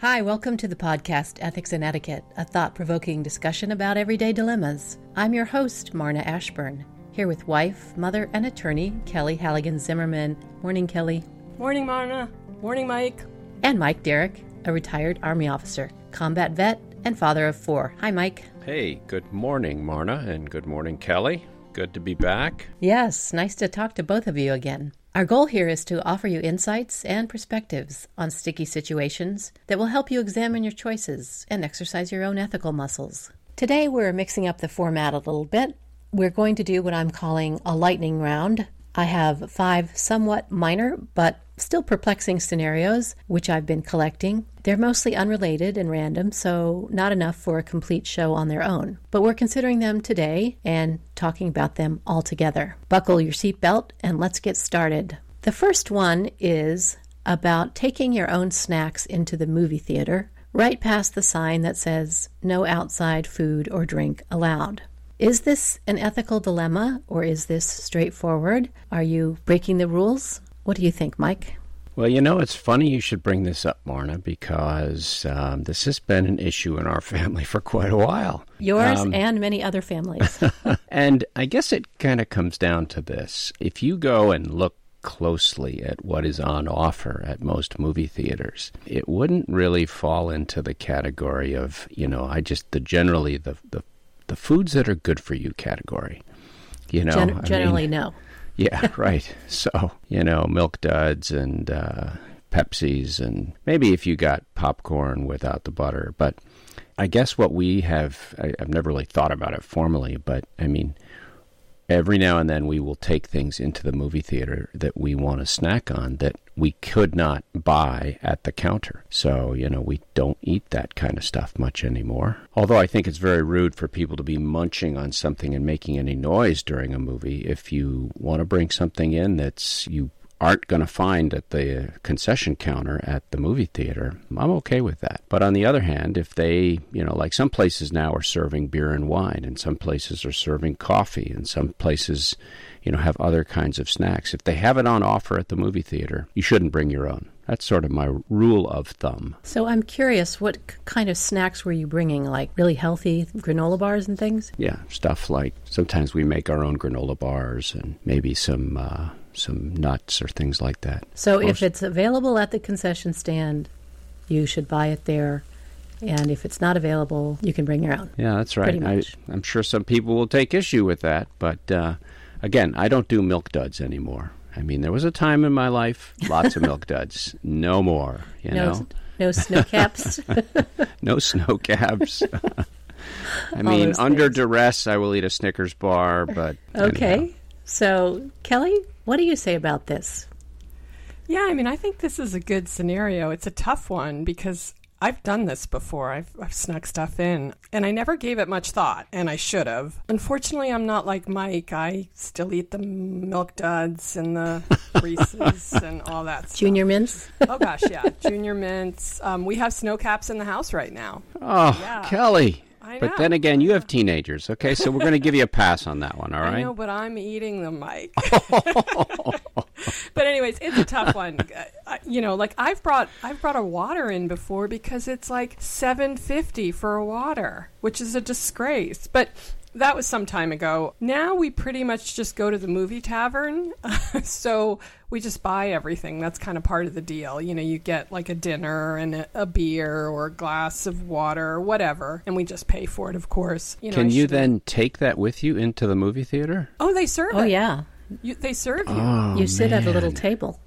Hi, welcome to the podcast Ethics and Etiquette, a thought-provoking discussion about everyday dilemmas. I'm your host, Marna Ashburn, here with wife, mother, and attorney, Kelly Halligan-Zimmerman. Morning, Kelly. Morning, Marna. Morning, Mike. And Mike Derrick, a retired Army officer, combat vet, and father of four. Hi, Mike. Hey, good morning, Marna, and good morning, Kelly. Good to be back. Yes, nice to talk to both of you again. Our goal here is to offer you insights and perspectives on sticky situations that will help you examine your choices and exercise your own ethical muscles. Today, we're mixing up the format a little bit. We're going to do what I'm calling a lightning round. I have 5 somewhat minor but still perplexing scenarios, which I've been collecting. They're mostly unrelated and random, so not enough for a complete show on their own. But we're considering them today and talking about them all together. Buckle your seatbelt and let's get started. The first one is about taking your own snacks into the movie theater, right past the sign that says, "No outside food or drink allowed." Is this an ethical dilemma or is this straightforward? Are you breaking the rules? What do you think, Mike? Well, you know, it's funny you should bring this up, Marna, because this has been an issue in our family for quite a while. Yours and many other families. And I guess it kind of comes down to this. If you go and look closely at what is on offer at most movie theaters, it wouldn't really fall into the category of, you know, the foods that are good for you category. You know, generally, no. Yeah, right. So, you know, Milk Duds and Pepsis, and maybe if you got popcorn without the butter. But I guess what we have, I've never really thought about it formally, but I mean, every now and then we will take things into the movie theater that we want to snack on that we could not buy at the counter. So, you know, we don't eat that kind of stuff much anymore. Although I think it's very rude for people to be munching on something and making any noise during a movie. If you want to bring something in that's you aren't going to find at the concession counter at the movie theater, I'm okay with that. But on the other hand, if they, you know, like some places now are serving beer and wine, and some places are serving coffee, and some places, you know, have other kinds of snacks. If they have it on offer at the movie theater, you shouldn't bring your own. That's sort of my rule of thumb. So I'm curious, what kind of snacks were you bringing? Like really healthy granola bars and things? Yeah, stuff like sometimes we make our own granola bars and maybe some nuts or things like that. So if it's available at the concession stand, you should buy it there. And if it's not available, you can bring your own. Yeah, that's right. I'm sure some people will take issue with that. But again, I don't do Milk Duds anymore. I mean, there was a time in my life, lots of Milk Duds. No more, you know. No Sno-Caps. No Sno-Caps. I mean, under duress, I will eat a Snickers bar, but okay. Anyhow. So, Kelly, what do you say about this? Yeah, I mean, I think this is a good scenario. It's a tough one because I've done this before. I've snuck stuff in, and I never gave it much thought, and I should have. Unfortunately, I'm not like Mike. I still eat the Milk Duds and the Reese's and all that stuff. Junior Mints? Oh, gosh, yeah. Junior Mints. We have Sno-Caps in the house right now. Oh, yeah. Kelly. But then again, you have teenagers, okay? So we're going to give you a pass on that one, all right? I know, but I'm eating them, Mike. But anyways, it's a tough one. You know, like I've brought a water in before because it's like $7.50 for a water, which is a disgrace. But that was some time ago. Now we pretty much just go to the movie tavern. So we just buy everything. That's kind of part of the deal. You know, you get like a dinner and a beer or a glass of water or whatever. And we just pay for it, of course. You know, can you then take that with you into the movie theater? Oh, they serve it. Oh, yeah. They serve you. Oh, you sit at a little table.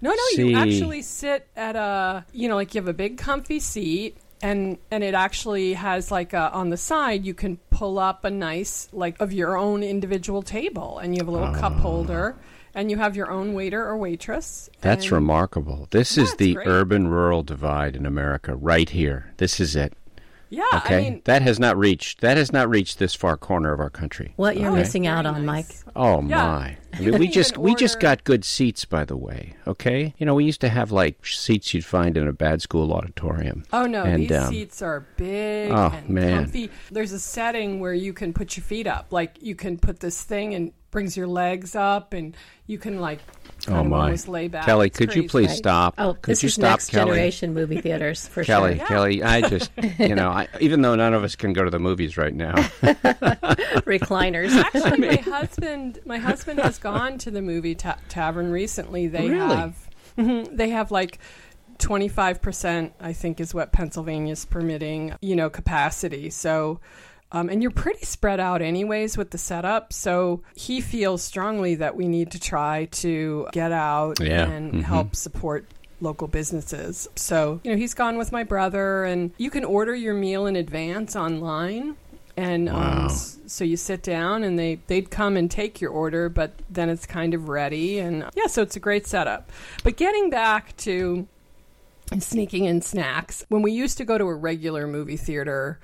No, you actually sit at a, you know, like you have a big comfy seat. And it actually has like on the side, you can pull up a nice like of your own individual table, and you have a little cup holder, and you have your own waiter or waitress. That's remarkable. This is the urban-rural divide in America right here. This is it. Yeah. Okay. I mean, that has not reached this far corner of our country. What you're missing out on, Mike. Oh, yeah. My. I mean, we just got good seats, by the way. Okay, you know, we used to have like seats you'd find in a bad school auditorium. Oh no, and these seats are big and comfy. There's a setting where you can put your feet up, like you can put this thing and brings your legs up, and you can like almost lay back. Kelly, could you please stop? Oh, this is next generation movie theaters for sure. Kelly, I just, you know, even though none of us can go to the movies right now. Recliners. Actually, my husband has gone to the movie tavern recently. They have like 25%, I think, is what Pennsylvania's permitting, you know, capacity. So. And you're pretty spread out anyways with the setup. So he feels strongly that we need to try to get out and help support local businesses. So, you know, he's gone with my brother, and you can order your meal in advance online. And so you sit down, and they'd come and take your order, but then it's kind of ready. And so it's a great setup. But getting back to sneaking in snacks, when we used to go to a regular movie theater,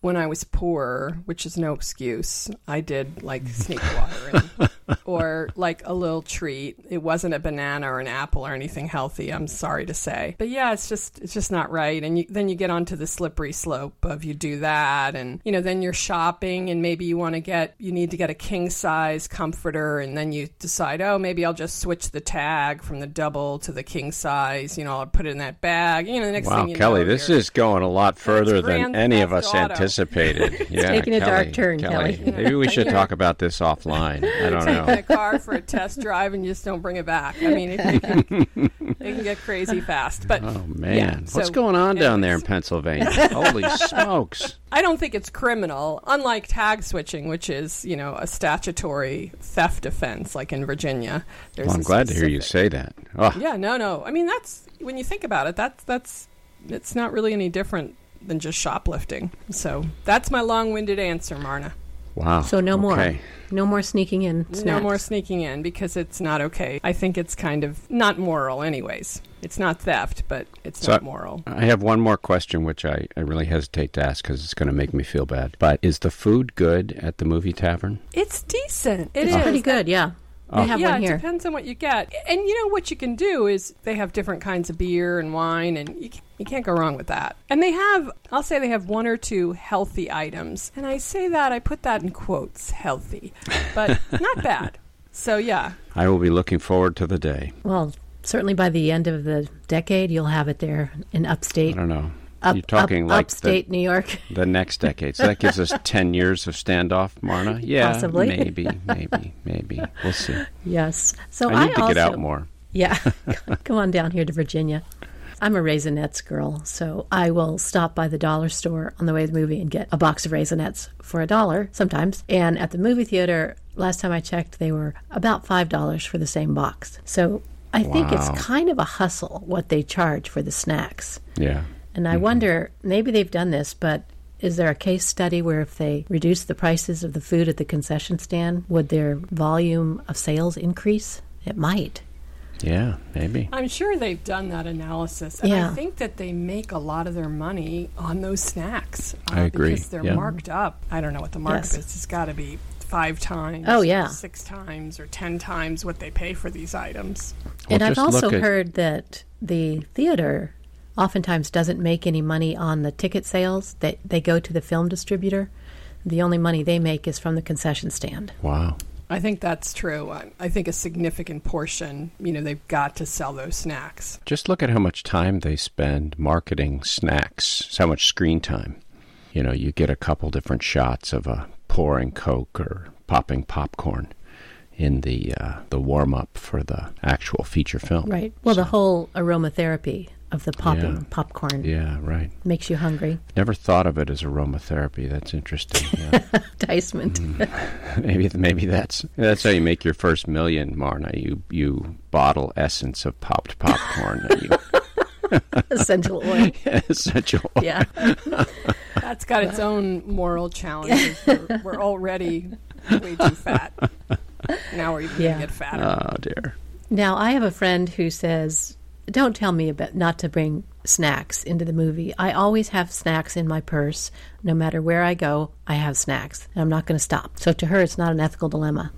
when I was poor, which is no excuse, I did like sneak water in, or like a little treat. It wasn't a banana or an apple or anything healthy, I'm sorry to say. But yeah, it's just not right. And then you get onto the slippery slope of you do that, and you know, then you're shopping, and maybe you need to get a king size comforter, and then you decide, oh, maybe I'll just switch the tag from the double to the king size. You know, I'll put it in that bag. You know, the next thing you know, Kelly, this is going a lot further than any of us anticipated. Yeah, taking a dark turn, Kelly. Maybe we should talk about this offline. I don't know. Taking a car for a test drive and you just don't bring it back. I mean, it can get crazy fast. But oh man, what's going on down there in Pennsylvania? Holy smokes! I don't think it's criminal, unlike tag switching, which is, you know, a statutory theft offense, like in Virginia. Well, I'm glad to hear you say that. Oh. Yeah, no. I mean, that's when you think about it. That's it's not really any different than just shoplifting. So that's my long-winded answer, Marna. Wow. So no more sneaking in snacks. No more sneaking in, because it's not okay. I think it's kind of not moral anyways. It's not theft, but it's not moral. I have one more question, which I really hesitate to ask because it's going to make me feel bad. But is the food good at the movie tavern? It's decent. It's pretty good, yeah. They have one here. It depends on what you get. And you know what you can do is they have different kinds of beer and wine, and you can't go wrong with that. And they have one or two healthy items. And I say that, I put that in quotes, healthy, but not bad. So yeah. I will be looking forward to the day. Well, certainly by the end of the decade, you'll have it there in upstate. I don't know. You're talking like upstate New York. The next decade. So that gives us 10 years of standoff, Marna. Yeah, possibly. Maybe. We'll see. Yes. So I need to get out more. Yeah. Come on down here to Virginia. I'm a Raisinets girl, so I will stop by the dollar store on the way to the movie and get a box of Raisinets for $1 sometimes. And at the movie theater, last time I checked, they were about $5 for the same box. So I think it's kind of a hustle what they charge for the snacks. Yeah. And I wonder, maybe they've done this, but is there a case study where if they reduce the prices of the food at the concession stand, would their volume of sales increase? It might. Yeah, maybe. I'm sure they've done that analysis. And I think that they make a lot of their money on those snacks. I agree. Because they're marked up. I don't know what the markup is. It's got to be 5 times, 6 times, or 10 times what they pay for these items. And I've also heard that the theater oftentimes doesn't make any money on the ticket sales. They go to the film distributor. The only money they make is from the concession stand. Wow. I think that's true. I think a significant portion, you know, they've got to sell those snacks. Just look at how much time they spend marketing snacks, so much screen time. You know, you get a couple different shots of a pouring Coke or popping popcorn in the warm-up for the actual feature film. Right. Well, the whole aromatherapy of the popping popcorn. Yeah, right. Makes you hungry. Never thought of it as aromatherapy. That's interesting. Yeah. Enticement. Maybe that's how you make your first million, Marna. You bottle essence of popped popcorn. Essential oil. Yeah, essential oil. Yeah. That's got its own moral challenges. We're already way too fat. Now we're even going to get fatter. Oh, dear. Now, I have a friend who says, don't tell me about not to bring snacks into the movie. I always have snacks in my purse. No matter where I go, I have snacks. And I'm not going to stop. So to her, it's not an ethical dilemma.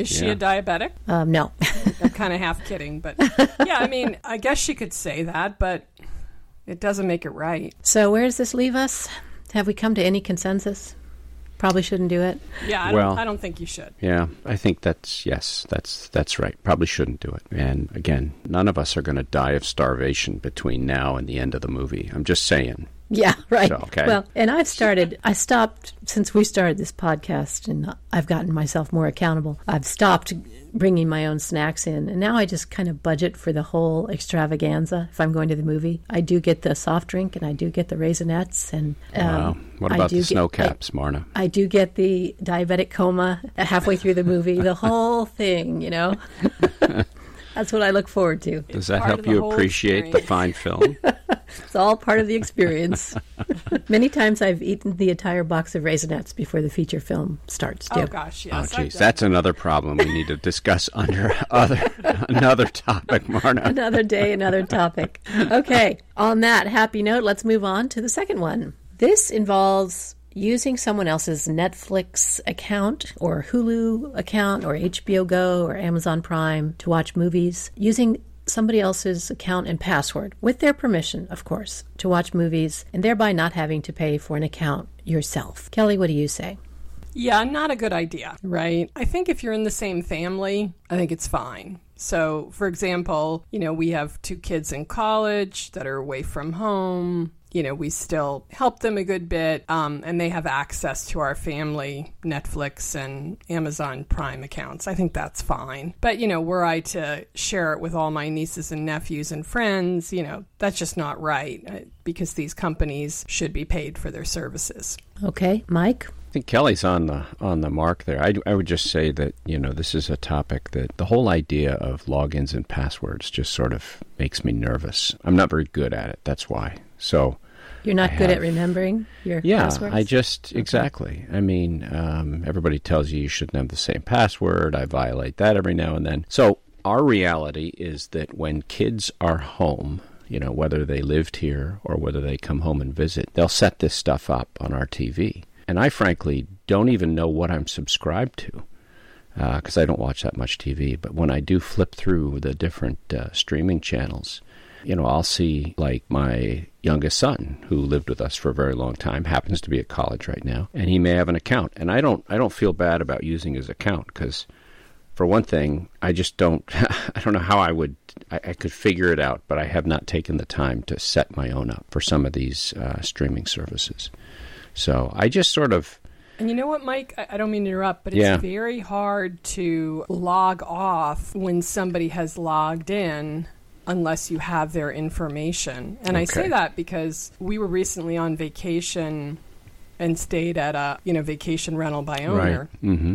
Is she a diabetic? No. I'm kind of half kidding, but yeah, I mean, I guess she could say that, but it doesn't make it right. So where does this leave us? Have we come to any consensus? Probably shouldn't do it. Yeah, I don't think you should. Yeah, I think that's right. Probably shouldn't do it. And again, none of us are going to die of starvation between now and the end of the movie. I'm just saying. Yeah, right. So, okay. Well, and I stopped since we started this podcast, and I've gotten myself more accountable. I've stopped bringing my own snacks in, and now I just kind of budget for the whole extravaganza. If I'm going to the movie, I do get the soft drink, and I do get the Raisinets, and wow. What about the Sno-Caps, Marna? I do get the diabetic coma halfway through the movie, the whole thing, you know. That's what I look forward to. Does that help you appreciate the fine film? It's all part of the experience. Many times I've eaten the entire box of Raisinets before the feature film starts, too. Oh, gosh, yes. Oh, geez. That's another problem we need to discuss under another topic, Marna. Another day, another topic. Okay. On that happy note, let's move on to the second one. This involves using someone else's Netflix account or Hulu account or HBO Go or Amazon Prime to watch movies, using somebody else's account and password, with their permission, of course, to watch movies, and thereby not having to pay for an account yourself. Kelly, what do you say? Yeah, not a good idea, right? I think if you're in the same family, I think it's fine. So, for example, you know, we have two kids in college that are away from home. You know, we still help them a good bit, and they have access to our family Netflix and Amazon Prime accounts. I think that's fine. But, you know, were I to share it with all my nieces and nephews and friends, you know, that's just not right, because these companies should be paid for their services. Okay, Mike? I think Kelly's on the mark there. I would just say that, you know, this is a topic that the whole idea of logins and passwords just sort of makes me nervous. I'm not very good at it. That's why. So you're not good at remembering your passwords? Yeah, exactly. I mean, everybody tells you shouldn't have the same password. I violate that every now and then. So our reality is that when kids are home, you know, whether they lived here or whether they come home and visit, they'll set this stuff up on our TV. And I frankly don't even know what I'm subscribed to, because I don't watch that much TV. But when I do flip through the different streaming channels, you know, I'll see, like, my youngest son, who lived with us for a very long time, happens to be at college right now, and he may have an account. And I don't feel bad about using his account, because, for one thing, I don't know how I could figure it out, but I have not taken the time to set my own up for some of these streaming services. So I just sort of... And you know what, Mike? I don't mean to interrupt, but it's very hard to log off when somebody has logged in unless you have their information. And okay. I say that because we were recently on vacation and stayed at a, you know, vacation rental by owner. Right. Mm-hmm.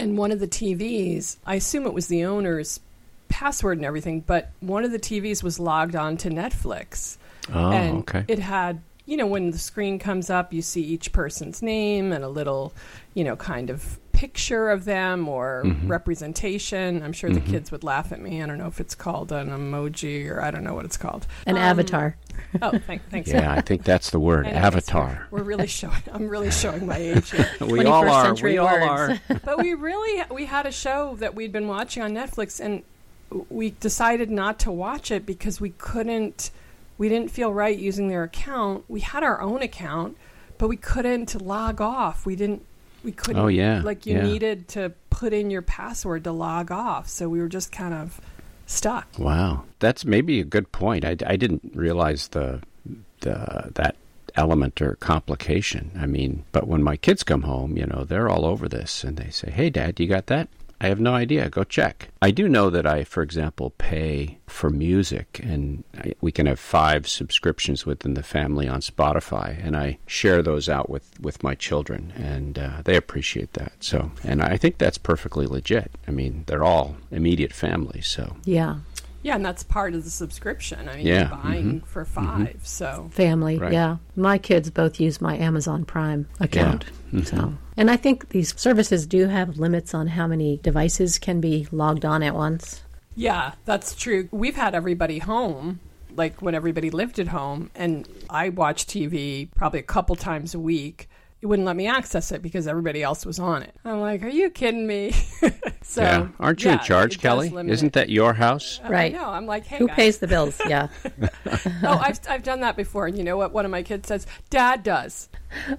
And one of the TVs, I assume it was the owner's password and everything, but one of the TVs was logged on to Netflix. Oh, and okay. It had... You know, when the screen comes up, you see each person's name and a little, you know, kind of picture of them or representation. I'm sure the kids would laugh at me. I don't know if it's called an emoji, or I don't know what it's called. An avatar. Oh, thanks. Yeah, I think that's the word, avatar. We're really showing. I'm really showing my age here. We all are. We all are. But we had a show that we'd been watching on Netflix, and we decided not to watch it because we couldn't. We didn't feel right using their account. We had our own account, but we couldn't log off. We couldn't. Oh, yeah. Like, you needed to put in your password to log off. So we were just kind of stuck. Wow. That's maybe a good point. I didn't realize that element or complication. I mean, but when my kids come home, you know, they're all over this, and they say, "Hey, Dad, you got that?" I have no idea. Go check. I do know that I, for example, pay for music, and we can have 5 subscriptions within the family on Spotify, and I share those out with my children, and they appreciate that. So, and I think that's perfectly legit. I mean, they're all immediate family, so. Yeah. Yeah, and that's part of the subscription. I mean, you're buying for 5, so. Family, right. Yeah. My kids both use my Amazon Prime account, so. And I think these services do have limits on how many devices can be logged on at once. Yeah, that's true. We've had everybody home, like when everybody lived at home, and I watch TV probably a couple times a week. it wouldn't let me access it because everybody else was on it. I'm like, are you kidding me? So, yeah. Aren't you in charge, Kelly? Isn't that your house? Right. No, I'm like, hey, who pays the bills? Yeah. I've done that before. And you know what? One of my kids says, Dad does.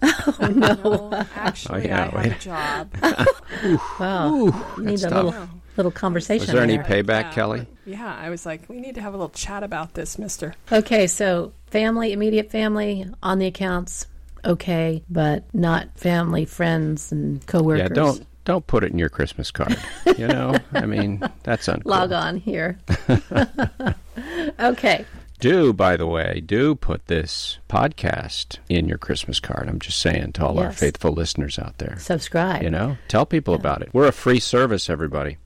Oh, no. Actually, I have a job. Wow. Ooh, need a little conversation. Was there any payback, Kelly? Yeah, I was like, we need to have a little chat about this, mister. Okay, so family, immediate family, on the accounts, okay, but not family, friends, and coworkers. Yeah, don't put it in your Christmas card. You know, I mean, that's uncool. Log on here. Okay. By the way, do put this podcast in your Christmas card. I'm just saying to all our faithful listeners out there. Subscribe. You know, tell people about it. We're a free service, everybody.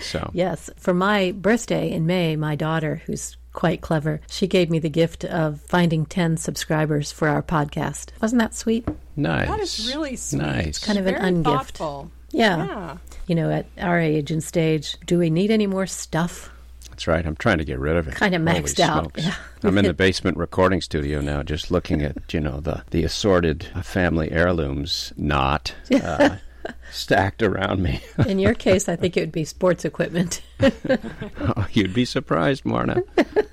So yes. For my birthday in May, my daughter, who's quite clever, she gave me the gift of finding 10 subscribers for our podcast. Wasn't that sweet? Nice. That is really sweet. Nice. It's kind of very an ungift. Thoughtful. Yeah. You know, at our age and stage, do we need any more stuff? That's right. I'm trying to get rid of it. Kind of maxed out. Yeah. I'm in the basement recording studio now, just looking at, you know, the assorted family heirlooms stacked around me. In your case, I think it would be sports equipment. Oh, you'd be surprised, Marna.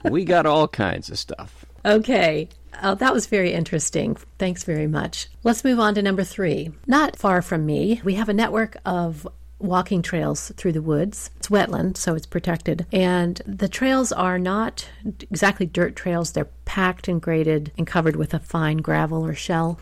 We got all kinds of stuff. Okay. Oh, that was very interesting. Thanks very much. Let's move on to number 3. Not far from me, we have a network of walking trails through the woods. It's wetland, so it's protected. And the trails are not exactly dirt trails. They're packed and graded and covered with a fine gravel or shell.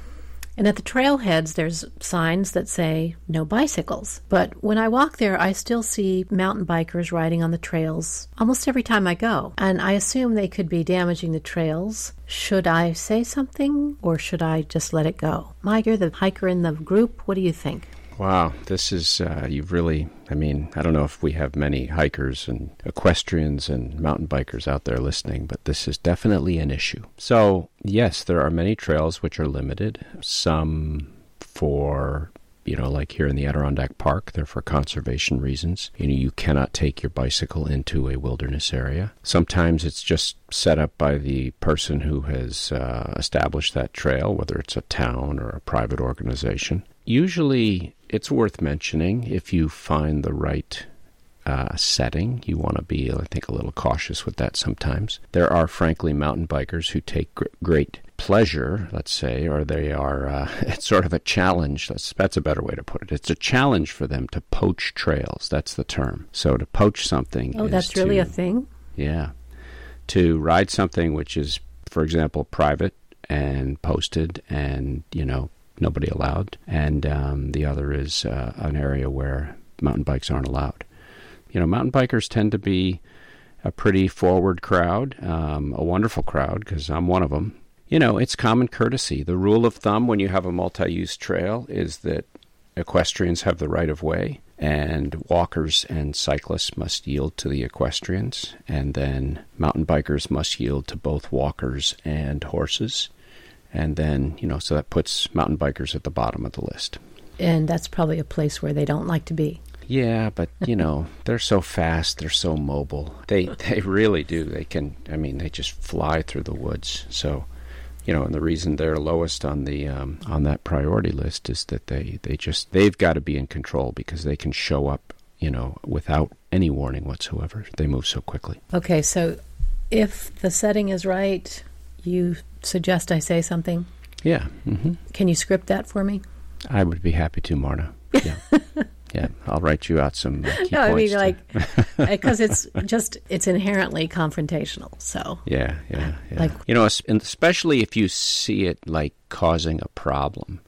And at the trailheads, there's signs that say, no bicycles. But when I walk there, I still see mountain bikers riding on the trails almost every time I go. And I assume they could be damaging the trails. Should I say something or should I just let it go? Mike, you're the hiker in the group. What do you think? Wow, this is, you've really, I mean, I don't know if we have many hikers and equestrians and mountain bikers out there listening, but this is definitely an issue. So, yes, there are many trails which are limited. Some for, you know, like here in the Adirondack Park, they're for conservation reasons. You know, you cannot take your bicycle into a wilderness area. Sometimes it's just set up by the person who has established that trail, whether it's a town or a private organization. Usually, it's worth mentioning if you find the right setting. You want to be, I think, a little cautious with that sometimes. There are, frankly, mountain bikers who take great pleasure, let's say, or they are, it's sort of a challenge. That's a better way to put it. It's a challenge for them to poach trails. That's the term. So to poach something is that's really a thing? Yeah. To ride something which is, for example, private and posted and, you know, nobody allowed, and the other is an area where mountain bikes aren't allowed. You know, mountain bikers tend to be a pretty forward crowd, a wonderful crowd, because I'm one of them. You know, it's common courtesy. The rule of thumb when you have a multi-use trail is that equestrians have the right of way, and walkers and cyclists must yield to the equestrians, and then mountain bikers must yield to both walkers and horses. And then, you know, so that puts mountain bikers at the bottom of the list. And that's probably a place where they don't like to be. Yeah, but, you know, they're so fast, they're so mobile. They really do. They can, I mean, they just fly through the woods. So, you know, and the reason they're lowest on the on that priority list is that they've got to be in control because they can show up, you know, without any warning whatsoever. They move so quickly. Okay, so if the setting is right, you suggest I say something? Yeah. Mm-hmm. Can you script that for me? I would be happy to, Marna. Yeah. Yeah. I'll write you out some key points. I mean, like, because it's inherently confrontational, so. Yeah. Like, you know, especially if you see it, like, causing a problem.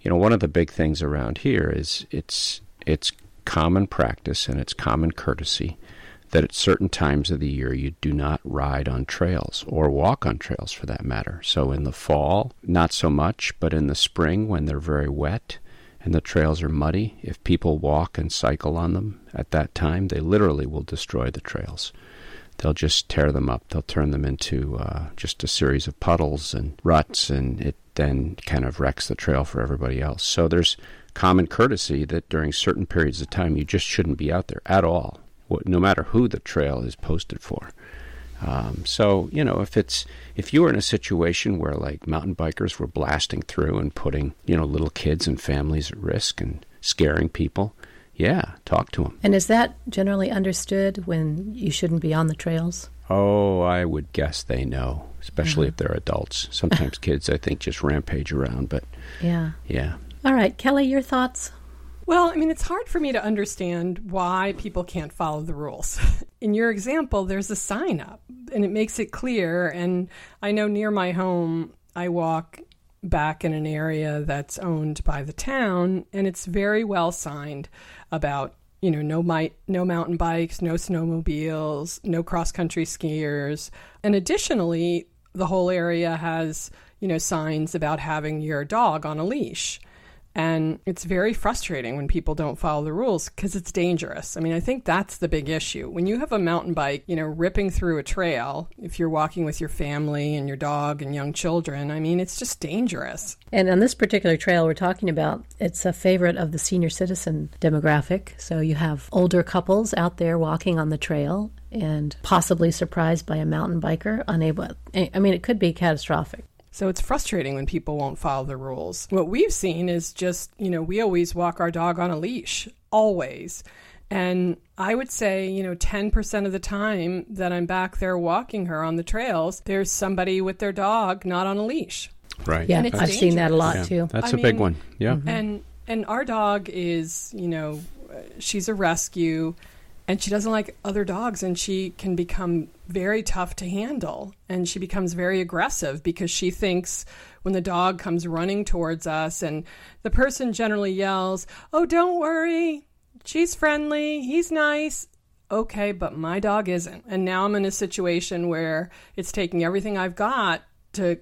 You know, one of the big things around here is it's common practice and it's common courtesy that at certain times of the year you do not ride on trails or walk on trails for that matter. So in the fall, not so much, but in the spring when they're very wet and the trails are muddy, if people walk and cycle on them at that time, they literally will destroy the trails. They'll just tear them up. They'll turn them into just a series of puddles and ruts, and it then kind of wrecks the trail for everybody else. So there's common courtesy that during certain periods of time you just shouldn't be out there at all, no matter who the trail is posted for. So, you know, if you were in a situation where like mountain bikers were blasting through and putting, you know, little kids and families at risk and scaring people, yeah, talk to them. And is that generally understood when you shouldn't be on the trails? Oh, I would guess they know, especially if they're adults. Sometimes kids, I think, just rampage around, but yeah. All right, Kelly, your thoughts? Well, I mean, it's hard for me to understand why people can't follow the rules. In your example, there's a sign up, and it makes it clear. And I know near my home, I walk back in an area that's owned by the town, and it's very well signed about, you know, no mountain bikes, no snowmobiles, no cross-country skiers. And additionally, the whole area has, you know, signs about having your dog on a leash. And it's very frustrating when people don't follow the rules because it's dangerous. I mean, I think that's the big issue. When you have a mountain bike, you know, ripping through a trail, if you're walking with your family and your dog and young children, I mean, it's just dangerous. And on this particular trail we're talking about, it's a favorite of the senior citizen demographic. So you have older couples out there walking on the trail and possibly surprised by a mountain biker, unable. I mean, it could be catastrophic. So it's frustrating when people won't follow the rules. What we've seen is just, you know, we always walk our dog on a leash, always. And I would say, you know, 10% of the time that I'm back there walking her on the trails, there's somebody with their dog not on a leash. Right. Yeah, I've seen that a lot, too. That's a big one. Yeah. And our dog is, you know, she's a rescue. And she doesn't like other dogs, and she can become very tough to handle. And she becomes very aggressive because she thinks when the dog comes running towards us and the person generally yells, "Oh, don't worry. She's friendly. He's nice." Okay, but my dog isn't. And now I'm in a situation where it's taking everything I've got to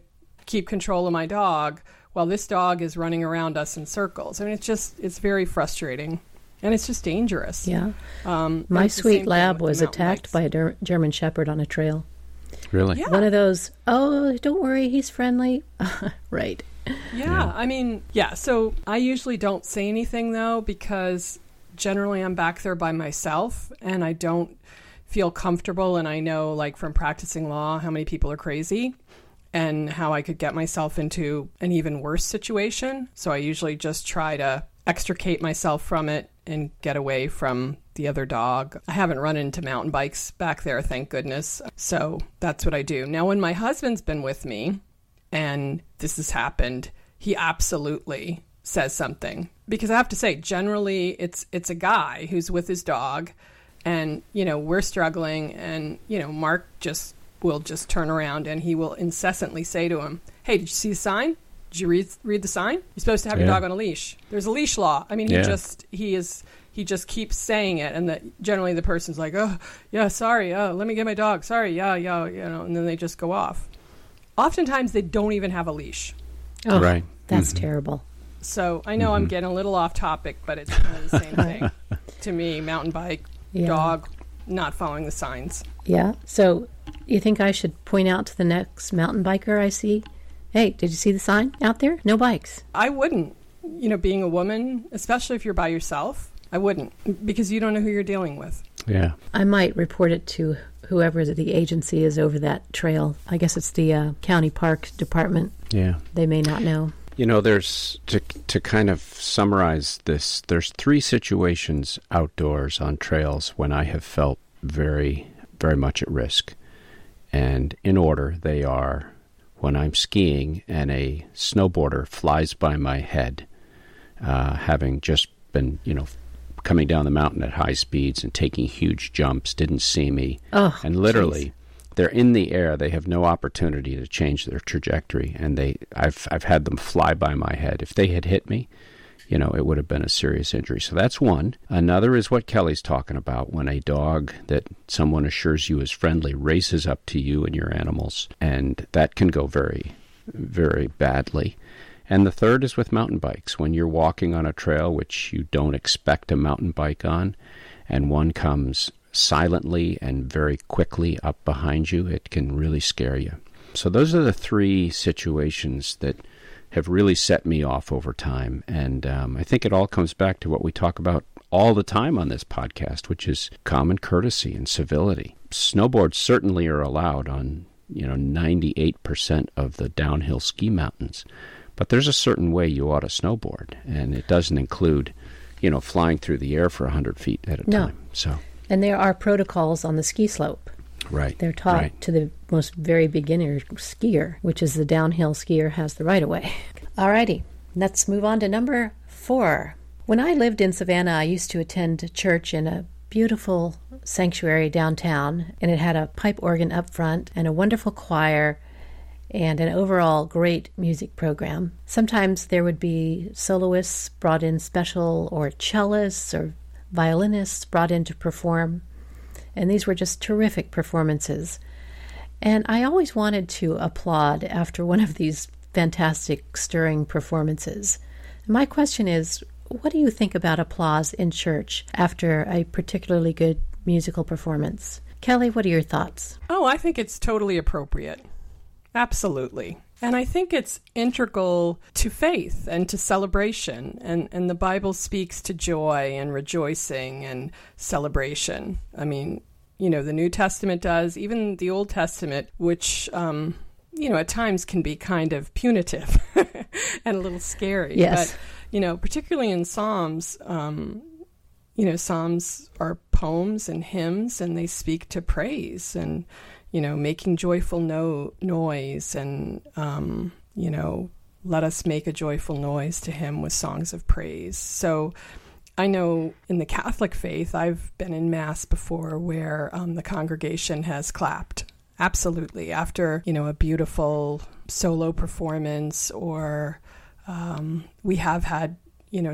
keep control of my dog while this dog is running around us in circles. I mean, it's very frustrating. And it's just dangerous. Yeah. My sweet lab was attacked by a German Shepherd on a trail. Really? Yeah. One of those, "Oh, don't worry, he's friendly." Right. Yeah. I mean, yeah. So I usually don't say anything, though, because generally I'm back there by myself and I don't feel comfortable. And I know, like, from practicing law, how many people are crazy and how I could get myself into an even worse situation. So I usually just try to extricate myself from it and get away from the other dog. I haven't run into mountain bikes back there, thank goodness. So that's what I do. Now, when my husband's been with me and this has happened, he absolutely says something. Because I have to say, generally, it's a guy who's with his dog and, you know, we're struggling and, you know, Mark just will just turn around and he will incessantly say to him, "Hey, did you see the sign? Did you read the sign? You're supposed to have your dog on a leash. There's a leash law." I mean, he just keeps saying it, and generally the person's like, "Oh, yeah, sorry. Oh, let me get my dog. Sorry, yeah," you know, and then they just go off. Oftentimes they don't even have a leash. Oh, right. That's terrible. So I know I'm getting a little off topic, but it's kind of the same thing to me. Mountain bike, dog, not following the signs. Yeah. So you think I should point out to the next mountain biker I see? "Hey, did you see the sign out there? No bikes." I wouldn't. You know, being a woman, especially if you're by yourself, I wouldn't, because you don't know who you're dealing with. Yeah. I might report it to whoever the agency is over that trail. I guess it's the county park department. Yeah. They may not know. You know, there's, to kind of summarize this, there's three situations outdoors on trails when I have felt very, very much at risk. And in order, they are when I'm skiing and a snowboarder flies by my head, having just been, you know, coming down the mountain at high speeds and taking huge jumps, didn't see me. Oh, and literally, they're in the air. They have no opportunity to change their trajectory. And I've had them fly by my head. If they had hit me, you know, it would have been a serious injury. So that's one. Another is what Kelly's talking about, when a dog that someone assures you is friendly races up to you and your animals, and that can go very, very badly. And the third is with mountain bikes. When you're walking on a trail, which you don't expect a mountain bike on, and one comes silently and very quickly up behind you, it can really scare you. So those are the three situations that have really set me off over time. And I think it all comes back to what we talk about all the time on this podcast, which is common courtesy and civility. Snowboards certainly are allowed on, 98% of the downhill ski mountains. But there's a certain way you ought to snowboard, and it doesn't include, flying through the air for 100 feet at a time. So. And there are protocols on the ski slope. Right. They're taught to the most very beginner skier, which is the downhill skier has the right of way. All righty. Let's move on to number 4. When I lived in Savannah, I used to attend church in a beautiful sanctuary downtown, and it had a pipe organ up front and a wonderful choir and an overall great music program. Sometimes there would be soloists brought in special, or cellists or violinists brought in to perform. And these were just terrific performances. And I always wanted to applaud after one of these fantastic, stirring performances. My question is, what do you think about applause in church after a particularly good musical performance? Kelly, what are your thoughts? Oh, I think it's totally appropriate. Absolutely. And I think it's integral to faith and to celebration. And the Bible speaks to joy and rejoicing and celebration. I mean, the New Testament does, even the Old Testament, which, at times can be kind of punitive and a little scary. Yes. But, particularly in Psalms, Psalms are poems and hymns, and they speak to praise and, making joyful noise and, let us make a joyful noise to him with songs of praise. So I know in the Catholic faith, I've been in Mass before where the congregation has clapped. Absolutely. After, a beautiful solo performance, or we have had,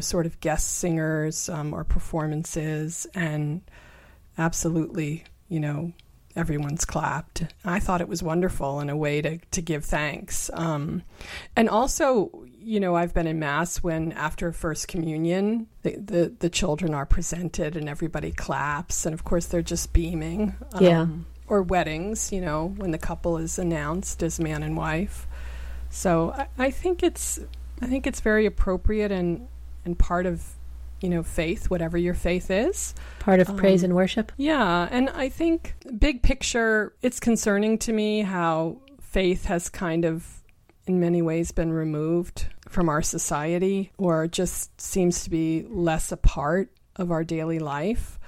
sort of guest singers or performances, and absolutely, everyone's clapped. I thought it was wonderful and a way to give thanks. And also, I've been in Mass when after First Communion, the children are presented and everybody claps. And of course, they're just beaming. Yeah. Or weddings, when the couple is announced as man and wife. So I think it's very appropriate and part of, faith, whatever your faith is. Part of praise and worship. Yeah. And I think big picture, it's concerning to me how faith has kind of in many ways been removed from our society, or just seems to be less a part of our daily life.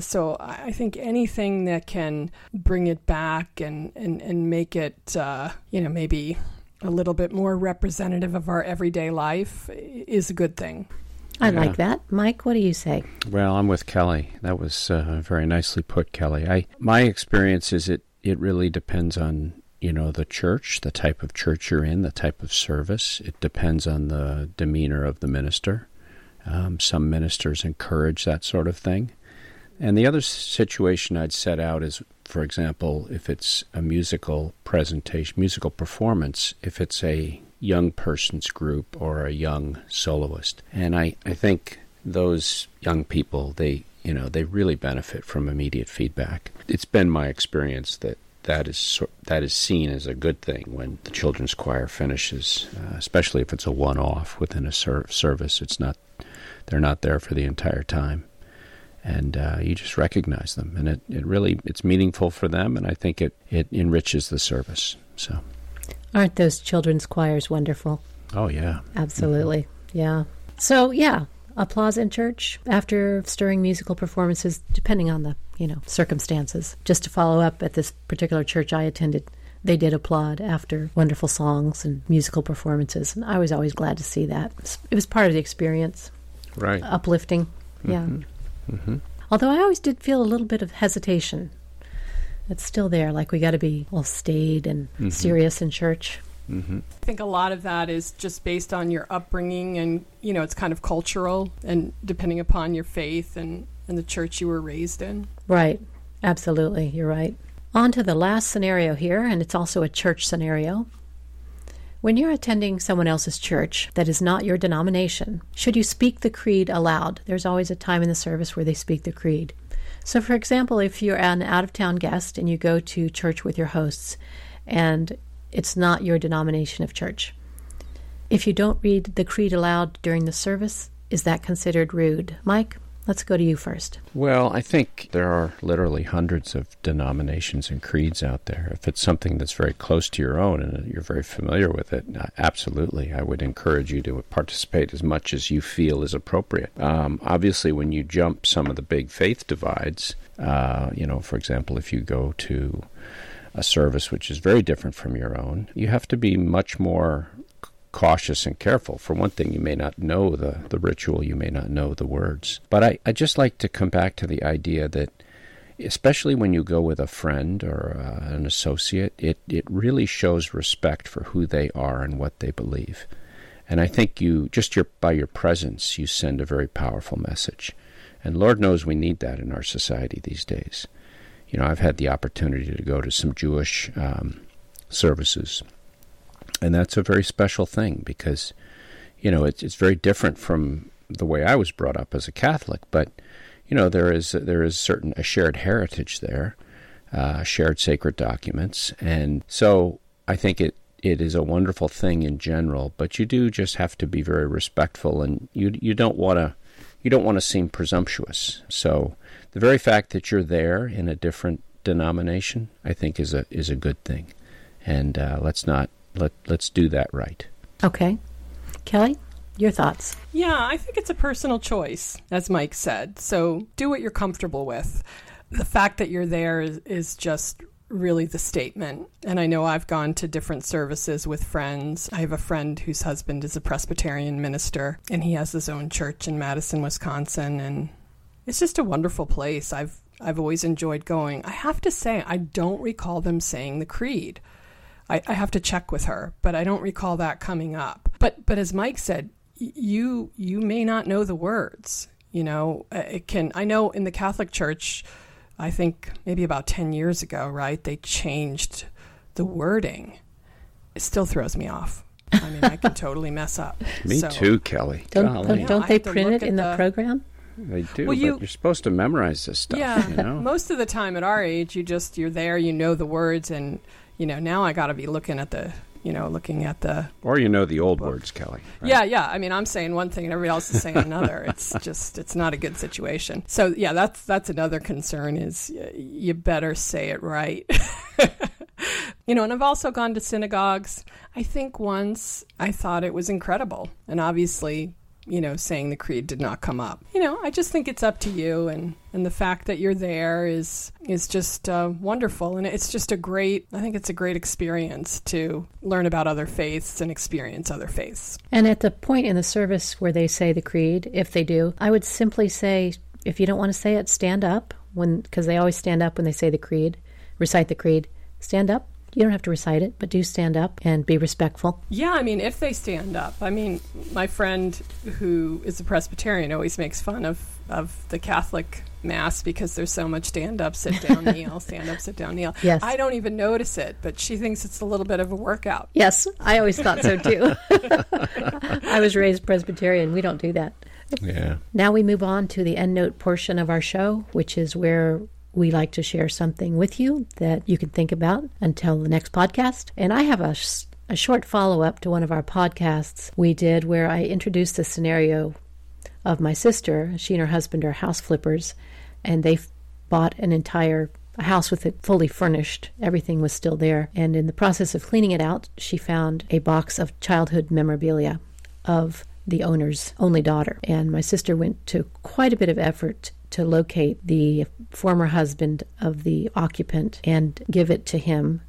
So I think anything that can bring it back and make it, maybe a little bit more representative of our everyday life is a good thing. I like that. Mike, what do you say? Well, I'm with Kelly. That was very nicely put, Kelly. My experience is it really depends on, the church, the type of church you're in, the type of service. It depends on the demeanor of the minister. Some ministers encourage that sort of thing. And the other situation I'd set out is, for example, if it's a musical presentation, musical performance, if it's a young person's group or a young soloist. And I think those young people, they really benefit from immediate feedback. It's been my experience that is seen as a good thing when the children's choir finishes, especially if it's a one-off within a service. They're not there for the entire time. And you just recognize them, and it's meaningful for them, and I think it enriches the service. So, aren't those children's choirs wonderful? Oh yeah, absolutely, yeah. So yeah, applause in church after stirring musical performances, depending on the circumstances. Just to follow up, at this particular church I attended, they did applaud after wonderful songs and musical performances, and I was always glad to see that. It was part of the experience, right? Uplifting, yeah. Mm-hmm. Mm-hmm. Although I always did feel a little bit of hesitation. It's still there, like we got to be all staid and serious in church. Mm-hmm. I think a lot of that is just based on your upbringing and, it's kind of cultural and depending upon your faith and the church you were raised in. Right. Absolutely. You're right. On to the last scenario here, and it's also a church scenario. When you're attending someone else's church that is not your denomination, should you speak the creed aloud? There's always a time in the service where they speak the creed. So, for example, if you're an out-of-town guest and you go to church with your hosts and it's not your denomination of church, if you don't read the creed aloud during the service, is that considered rude? Mike? Let's go to you first. Well, I think there are literally hundreds of denominations and creeds out there. If it's something that's very close to your own and you're very familiar with it, absolutely, I would encourage you to participate as much as you feel is appropriate. Obviously, when you jump some of the big faith divides, for example, if you go to a service which is very different from your own, you have to be much more cautious and careful. For one thing, you may not know the ritual, you may not know the words. But I just like to come back to the idea that, especially when you go with a friend or an associate, it really shows respect for who they are and what they believe. And I think by your presence, you send a very powerful message. And Lord knows we need that in our society these days. You know, I've had the opportunity to go to some Jewish services. And that's a very special thing because, it's very different from the way I was brought up as a Catholic. But, there is a shared heritage there, shared sacred documents. And so I think it is a wonderful thing in general, but you do just have to be very respectful, and you don't want to seem presumptuous. So the very fact that you're there in a different denomination, I think is a good thing. And let's do that right. Okay. Kelly, your thoughts? Yeah, I think it's a personal choice, as Mike said. So do what you're comfortable with. The fact that you're there is just really the statement. And I know I've gone to different services with friends. I have a friend whose husband is a Presbyterian minister, and he has his own church in Madison, Wisconsin. And it's just a wonderful place. I've always enjoyed going. I have to say, I don't recall them saying the creed. I have to check with her, but I don't recall that coming up. But as Mike said, you may not know the words. I know in the Catholic Church, I think maybe about 10 years ago, right, they changed the wording. It still throws me off. I mean, I can totally mess up. Me too, Kelly. Don't they print it in the program? They do, well, but you're supposed to memorize this stuff. Yeah, most of the time at our age, you're there, you know the words, and... now I got to be looking at the... Or the old book. Words, Kelly. Right? Yeah. I mean, I'm saying one thing and everybody else is saying another. It's just, it's not a good situation. So, yeah, that's another concern is you better say it right. And I've also gone to synagogues. I think once I thought it was incredible. And obviously, saying the creed did not come up. I just think it's up to you. And the fact that you're there is just wonderful. And it's just a great experience to learn about other faiths and experience other faiths. And at the point in the service where they say the creed, if they do, I would simply say, if you don't want to say it, stand up. Because they always stand up when they say the creed, recite the creed, stand up. You don't have to recite it, but do stand up and be respectful. Yeah, if they stand up. My friend who is a Presbyterian always makes fun of the Catholic Mass because there's so much stand up, sit down, kneel, stand up, sit down, kneel. Yes. I don't even notice it, but she thinks it's a little bit of a workout. Yes, I always thought so too. I was raised Presbyterian. We don't do that. Yeah. Now we move on to the end note portion of our show, which is where we like to share something with you that you can think about until the next podcast. And I have a short follow-up to one of our podcasts we did where I introduced the scenario of my sister. She and her husband are house flippers, and they bought an entire house with it fully furnished. Everything was still there. And in the process of cleaning it out, she found a box of childhood memorabilia of the owner's only daughter. And my sister went to quite a bit of effort to locate the former husband of the occupant and give it to him.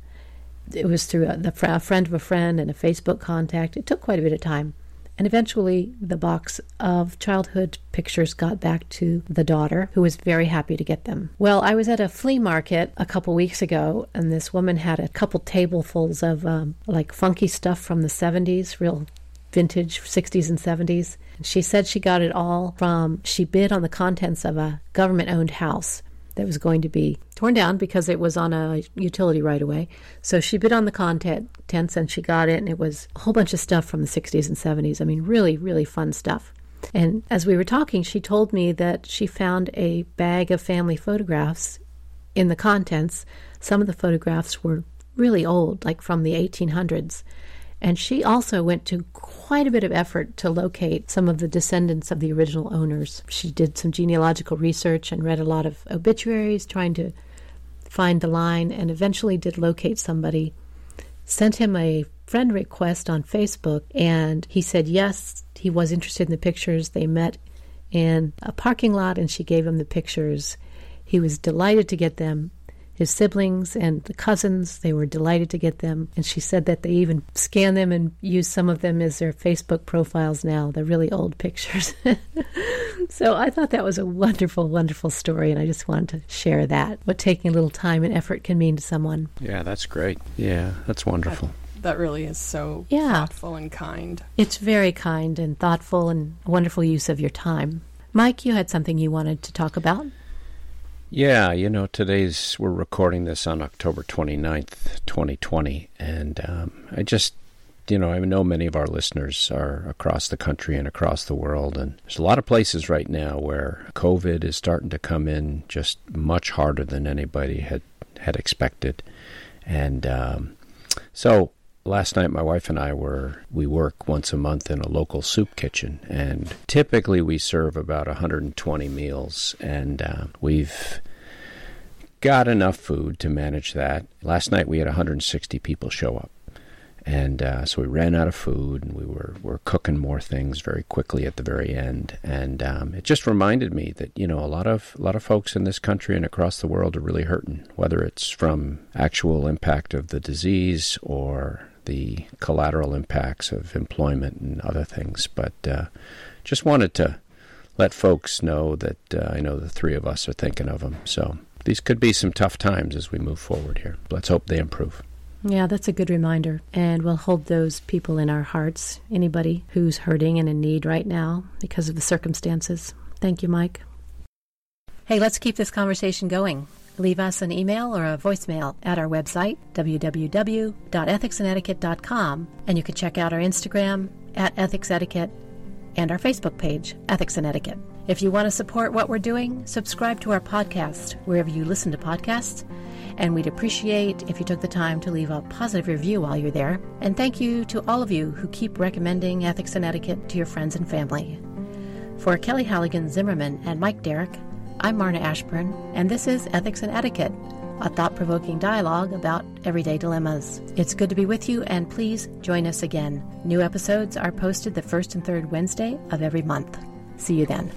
It was through a friend of a friend and a Facebook contact. It took quite a bit of time. And eventually the box of childhood pictures got back to the daughter, who was very happy to get them. Well, I was at a flea market a couple weeks ago, and this woman had a couple tablefuls of funky stuff from the 70s, real vintage 60s and 70s. She said she got it all from, she bid on the contents of a government-owned house that was going to be torn down because it was on a utility right-of-way. So she bid on the contents and she got it, and it was a whole bunch of stuff from the 60s and 70s. Really, really fun stuff. And as we were talking, she told me that she found a bag of family photographs in the contents. Some of the photographs were really old, like from the 1800s. And she also went to quite a bit of effort to locate some of the descendants of the original owners. She did some genealogical research and read a lot of obituaries trying to find the line, and eventually did locate somebody, sent him a friend request on Facebook, and he said yes, he was interested in the pictures. They met in a parking lot, and she gave him the pictures. He was delighted to get them. His siblings and the cousins, they were delighted to get them. And she said that they even scan them and use some of them as their Facebook profiles now. They're really old pictures. So I thought that was a wonderful, wonderful story, and I just wanted to share that, what taking a little time and effort can mean to someone. Yeah, that's great. Yeah, that's wonderful. That really is so thoughtful and kind. It's very kind and thoughtful and wonderful use of your time. Mike, you had something you wanted to talk about? Yeah, you know, we're recording this on October 29th, 2020, and I know many of our listeners are across the country and across the world, and there's a lot of places right now where COVID is starting to come in just much harder than anybody had expected, and so last night, my wife and I we work once a month in a local soup kitchen, and typically we serve about 120 meals, and we've got enough food to manage that. Last night, we had 160 people show up, and so we ran out of food, and we're cooking more things very quickly at the very end, and it just reminded me that, you know, a lot of folks in this country and across the world are really hurting, whether it's from actual impact of the disease or the collateral impacts of employment and other things. But just wanted to let folks know that I know the three of us are thinking of them. So these could be some tough times as we move forward here. Let's hope they improve. Yeah, that's a good reminder. And we'll hold those people in our hearts, anybody who's hurting and in need right now because of the circumstances. Thank you, Mike. Hey, let's keep this conversation going. Leave us an email or a voicemail at our website, www.ethicsandetiquette.com, and you can check out our Instagram at Ethics Etiquette and our Facebook page, Ethics and Etiquette. If you want to support what we're doing, subscribe to our podcast wherever you listen to podcasts, and we'd appreciate if you took the time to leave a positive review while you're there. And thank you to all of you who keep recommending Ethics and Etiquette to your friends and family. For Kelly Halligan-Zimmerman and Mike Derrick, I'm Marna Ashburn, and this is Ethics and Etiquette, a thought-provoking dialogue about everyday dilemmas. It's good to be with you, and please join us again. New episodes are posted the first and third Wednesday of every month. See you then.